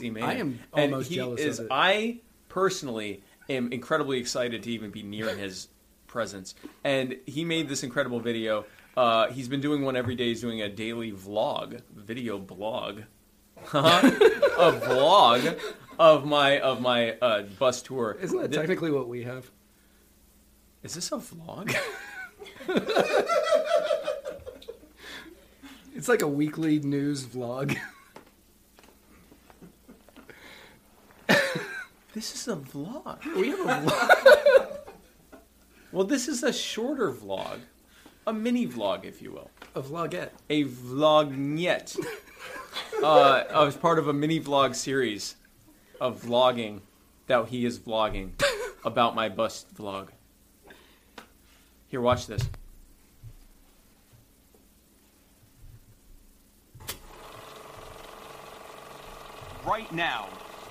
man. I am almost jealous of it. I personally am incredibly excited to even be near his presence. And he made this incredible video. He's been doing one every day. He's doing a daily vlog, video blog, a vlog of my bus tour. Isn't that technically what we have? Is this a vlog? It's like a weekly news vlog. This is a vlog. We have a vlog. Well, this is a shorter vlog. A mini vlog, if you will. A vlogette. A vlognette. I was part of a mini vlog series of vlogging that he is vlogging about my bus vlog. Here, watch this. Right now,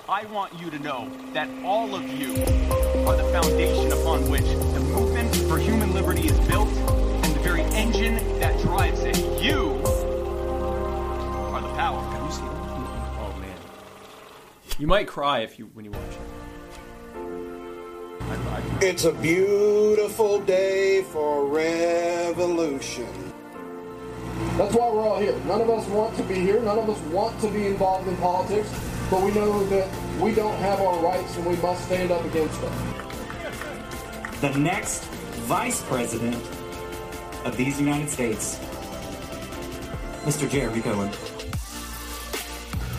I want you to know that all of you are the foundation upon which the movement for human liberty is built and the very engine that drives it. You are the power. Can you see that? Oh, man. You might cry when you watch it. It's a beautiful day for revolution. That's why we're all here. None of us want to be here. None of us want to be involved in politics. But we know that we don't have our rights and we must stand up against them. The next Vice President of these United States, Mr. Jeremy Cohen.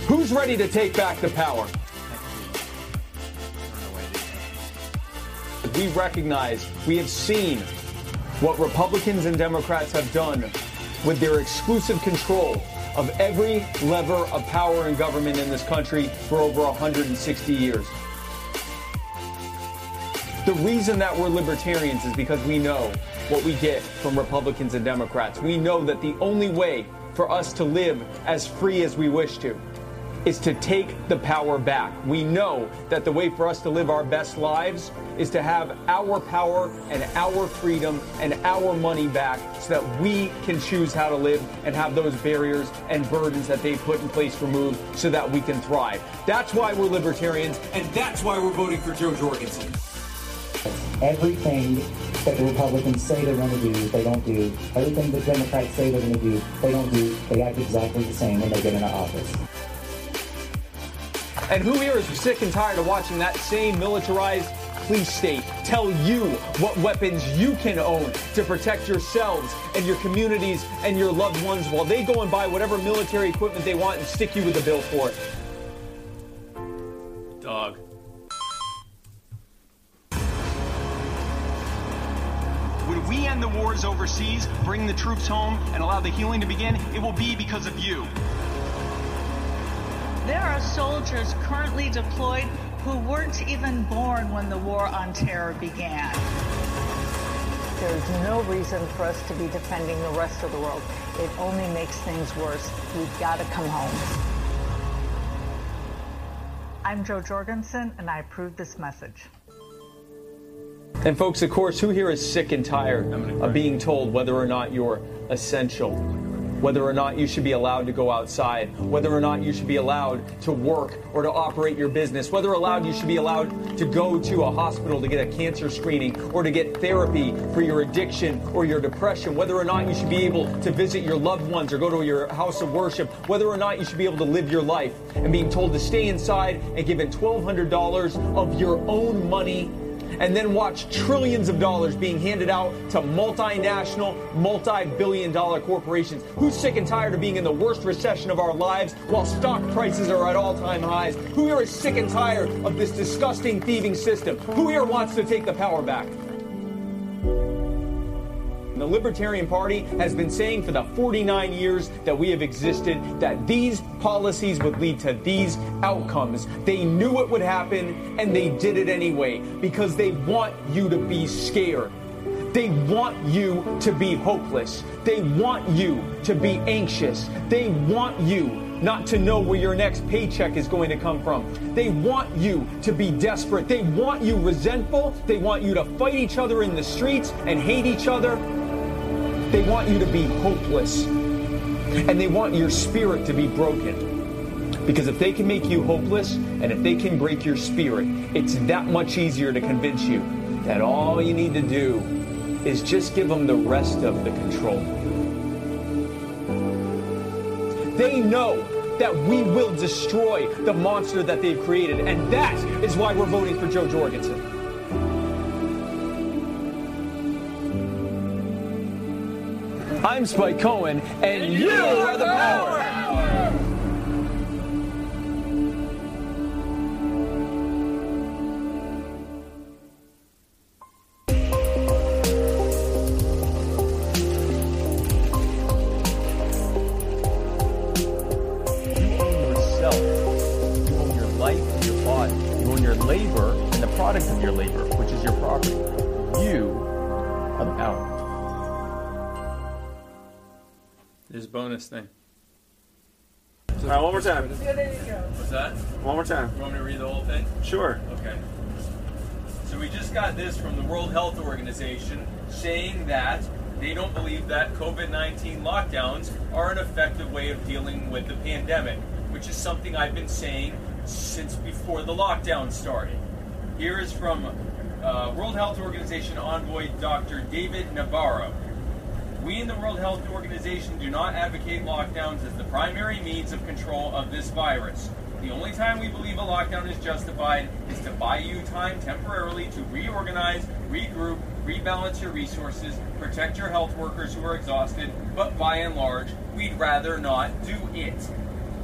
Who's ready to take back the power? We recognize, we have seen what Republicans and Democrats have done with their exclusive control of every lever of power in government in this country for over 160 years. The reason that we're libertarians is because we know what we get from Republicans and Democrats. We know that the only way for us to live as free as we wish to is to take the power back. We know that the way for us to live our best lives is to have our power and our freedom and our money back so that we can choose how to live and have those barriers and burdens that they put in place removed so that we can thrive. That's why we're libertarians, and that's why we're voting for Joe Jorgensen. Everything that the Republicans say they're going to do, they don't do. Everything the Democrats say they're going to do, they don't do. They act exactly the same when they get into office. And who here is sick and tired of watching that same militarized police state tell you what weapons you can own to protect yourselves and your communities and your loved ones while they go and buy whatever military equipment they want and stick you with the bill for it? Dog. When we end the wars overseas, bring the troops home, and allow the healing to begin, it will be because of you. There are soldiers currently deployed who weren't even born when the war on terror began. There's no reason for us to be defending the rest of the world. It only makes things worse. We've got to come home. I'm Joe Jorgensen, and I approve this message. And folks, of course, who here is sick and tired of being told whether or not you're essential? Whether or not you should be allowed to go outside, whether or not you should be allowed to work or to operate your business, whether you should be allowed to go to a hospital to get a cancer screening or to get therapy for your addiction or your depression, whether or not you should be able to visit your loved ones or go to your house of worship, whether or not you should be able to live your life, and being told to stay inside and given $1,200 of your own money, and then watch trillions of dollars being handed out to multinational, multi-billion dollar corporations. Who's sick and tired of being in the worst recession of our lives while stock prices are at all-time highs? Who here is sick and tired of this disgusting thieving system? Who here wants to take the power back? The Libertarian Party has been saying for the 49 years that we have existed that these policies would lead to these outcomes. They knew it would happen, and they did it anyway, because they want you to be scared. They want you to be hopeless. They want you to be anxious. They want you not to know where your next paycheck is going to come from. They want you to be desperate. They want you resentful. They want you to fight each other in the streets and hate each other. They want you to be hopeless, and they want your spirit to be broken, because if they can make you hopeless and if they can break your spirit, it's that much easier to convince you that all you need to do is just give them the rest of the control. They know that we will destroy the monster that they've created, and that is why we're voting for Joe Jorgensen. I'm Spike Cohen, and you are the power! You own yourself. You own your life, your body. You own your labor, and the product of your labor, which is your property. You are the power. There's a bonus thing. All right, one more time. Yeah, there you go. What's that? One more time. You want me to read the whole thing? Sure. Okay. So we just got this from the World Health Organization saying that they don't believe that COVID-19 lockdowns are an effective way of dealing with the pandemic, which is something I've been saying since before the lockdown started. Here is from World Health Organization envoy Dr. David Navarro. We in the World Health Organization do not advocate lockdowns as the primary means of control of this virus. The only time we believe a lockdown is justified is to buy you time temporarily to reorganize, regroup, rebalance your resources, protect your health workers who are exhausted, but by and large, we'd rather not do it.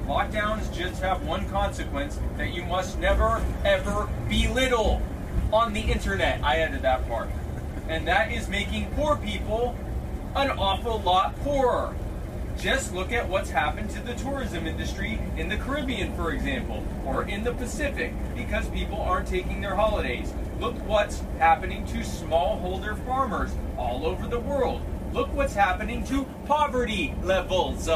Lockdowns just have one consequence, that you must never, ever belittle on the internet. I added that part. And that is making poor people an awful lot poorer. Just look at what's happened to the tourism industry in the Caribbean, for example, or in the Pacific, because people aren't taking their holidays. Look what's happening to smallholder farmers all over the world. Look what's happening to poverty levels.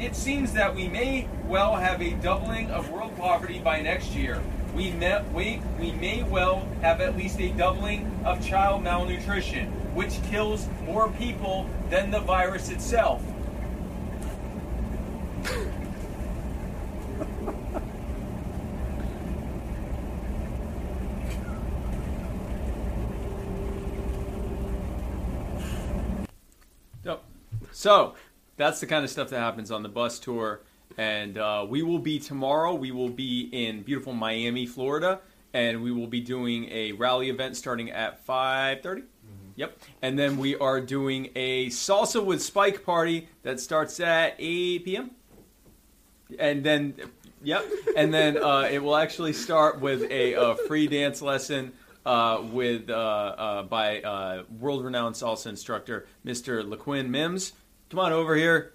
It seems that we may well have a doubling of world poverty by next year. We may well have at least a doubling of child malnutrition, which kills more people than the virus itself. So that's the kind of stuff that happens on the bus tour. And we will be tomorrow. We will be in beautiful Miami, Florida, and we will be doing a rally event starting at 5:30. Yep. And then we are doing a salsa with Spike party that starts at 8 p.m. And then, yep. And then it will actually start with a free dance lesson by world-renowned salsa instructor, Mr. LaQuinn Mims. Come on over here.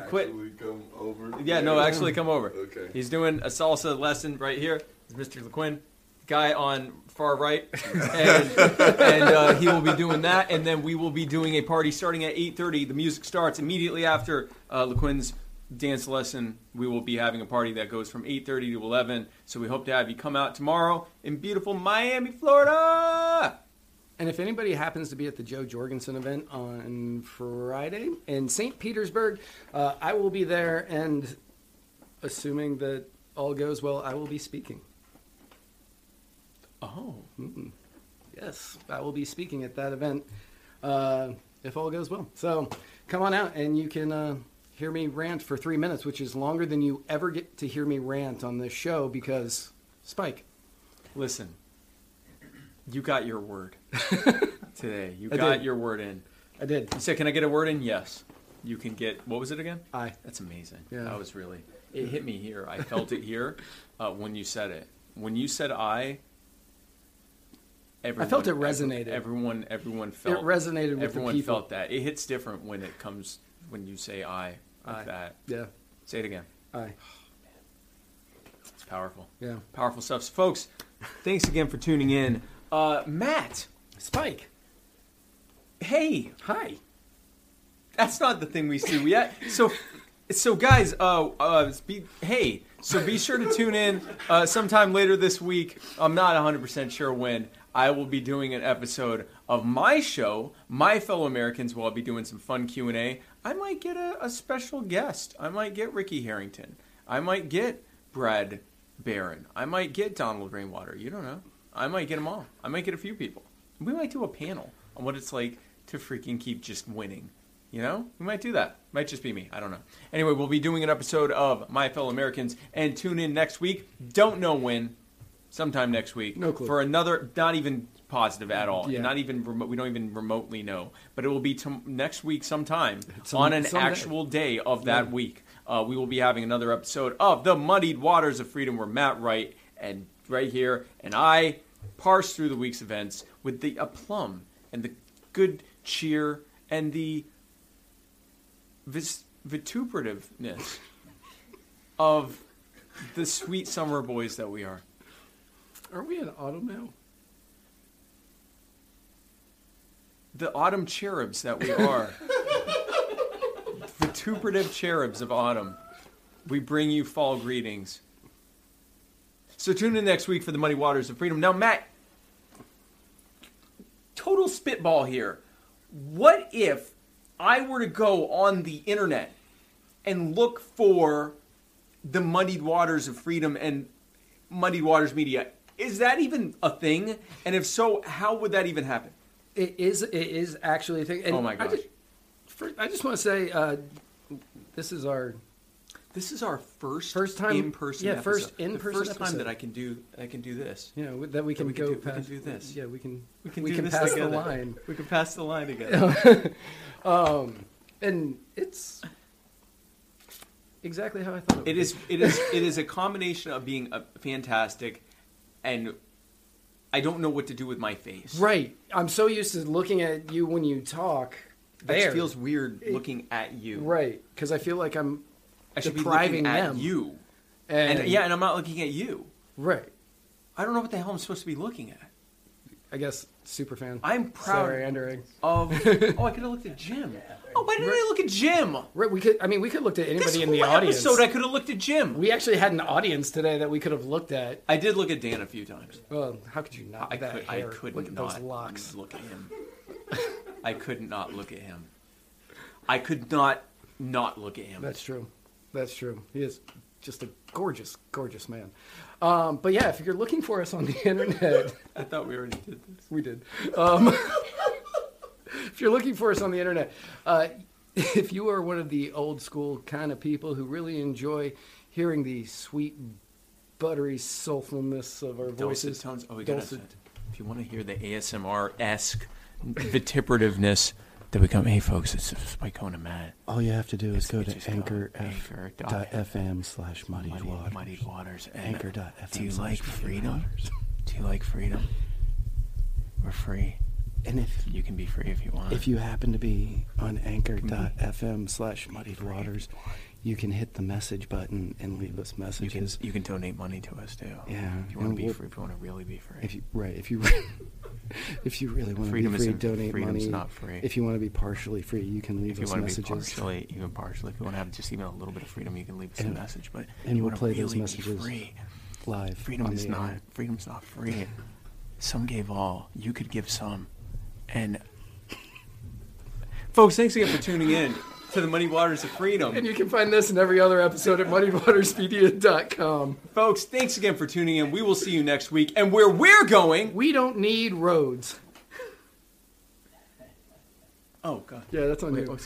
Actually come over. Yeah, no, actually come over. Okay. He's doing a salsa lesson right here. Mr. LaQuinn, guy on far right, and he will be doing that, and then we will be doing a party starting at 8:30. The music starts immediately after LaQuinn's dance lesson. We will be having a party that goes from 8:30 to 11, so we hope to have you come out tomorrow in beautiful Miami, Florida. And if anybody happens to be at the Joe Jorgensen event on Friday in St. Petersburg, I will be there, and assuming that all goes well, I will be speaking. Oh. Mm-mm. Yes, I will be speaking at that event if all goes well. So come on out, and you can hear me rant for 3 minutes, which is longer than you ever get to hear me rant on this show because, Spike. Listen, you got your word today. You got your word in. I did. You said, can I get a word in? Yes. You can get, what was it again? I. That's amazing. Yeah. I was really, it hit me here. I felt it here when you said it. When you said I... Everyone, I felt it resonated. Everyone felt it resonated with everyone the people. Felt that it hits different when it comes when you say "I" like that. Yeah, say it again. I. Oh, man. It's powerful. Yeah, powerful stuff, so, folks. Thanks again for tuning in, Matt, Spike. Hey, hi. That's not the thing we see yet. So guys, hey. So be sure to tune in sometime later this week. I'm not 100% sure when. I will be doing an episode of my show, My Fellow Americans, where I'll be doing some fun Q&A. I might get a special guest. I might get Ricky Harrington. I might get Brad Barron. I might get Donald Rainwater. You don't know. I might get them all. I might get a few people. We might do a panel on what it's like to freaking keep just winning. You know? We might do that. Might just be me. I don't know. Anyway, we'll be doing an episode of My Fellow Americans, and tune in next week. Don't know when. Sometime next week. No clue. For another, not even positive at all. Yeah. Not even we don't even remotely know. But it will be next week sometime on an actual day of that week. We will be having another episode of The Muddied Waters of Freedom, where Matt Wright and right here and I parse through the week's events with the aplomb and the good cheer and the vituperativeness of the sweet summer boys that we are. Are we in autumn now? The autumn cherubs that we are. Vituperative cherubs of autumn. We bring you fall greetings. So tune in next week for The Muddy Waters of Freedom. Now, Matt, total spitball here. What if I were to go on the internet and look for The Muddied Waters of Freedom and Muddied Waters Media? Is that even a thing? And if so, how would that even happen? It is actually a thing. And oh my gosh. I just want to say this is our first time in person. Yeah, episode. First in person. First time that I can do this. Yeah, that we can go past. We can do this. Yeah, we can pass together. The line. We can pass the line together. And it's exactly how I thought it would be. It is a combination of being a fantastic and I don't know what to do with my face. Right. I'm so used to looking at you when you talk. It feels weird looking at you. Right. Because I feel like I should be looking at you. And I'm not looking at you. Right. I don't know what the hell I'm supposed to be looking at. I guess superfan. I'm proud I could have looked at Jim. Yeah. Oh, why didn't I look at Jim? Right, we could have looked at anybody in the audience. This whole episode, I could have looked at Jim. We actually had an audience today that we could have looked at. I did look at Dan a few times. Well, how could you not? Look at him. I could not look at him. I could not look at him. That's true. He is just a gorgeous, gorgeous man. But yeah, if you're looking for us on the internet... I thought we already did this. We did. If you're looking for us on the internet, if you are one of the old school kind of people who really enjoy hearing the sweet, buttery soulfulness of our voices... Dulcet tones. Oh, we got it. If you want to hear the ASMR-esque vituperativeness... Hey folks, it's Spike Cohen and Matt. All you have to do is go to anchor.fm/muddiedwaters. Muddied Waters. Anchor.fm. Do you like freedom? We're free. And if you can be free if you want. If you happen to be on anchor.fm/muddiedwaters, you can hit the message button and leave us messages. You can donate money to us too. Yeah. If you want to be free, if you want to really be free. If you really want to be free, donate money. Not free. If you want to be partially free, you can leave us messages. If you want to be partially, if you want to have just even a little bit of freedom, you can leave us a message. But and we'll play those messages live. Freedom's not free. Some gave all. You could give some. And folks, thanks again for tuning in to the Muddy Waters of Freedom. And you can find this and every other episode at muddywatersmedia.com. Folks, thanks again for tuning in. We will see you next week. And where we're going... We don't need roads. Oh, God. Yeah, that's on you.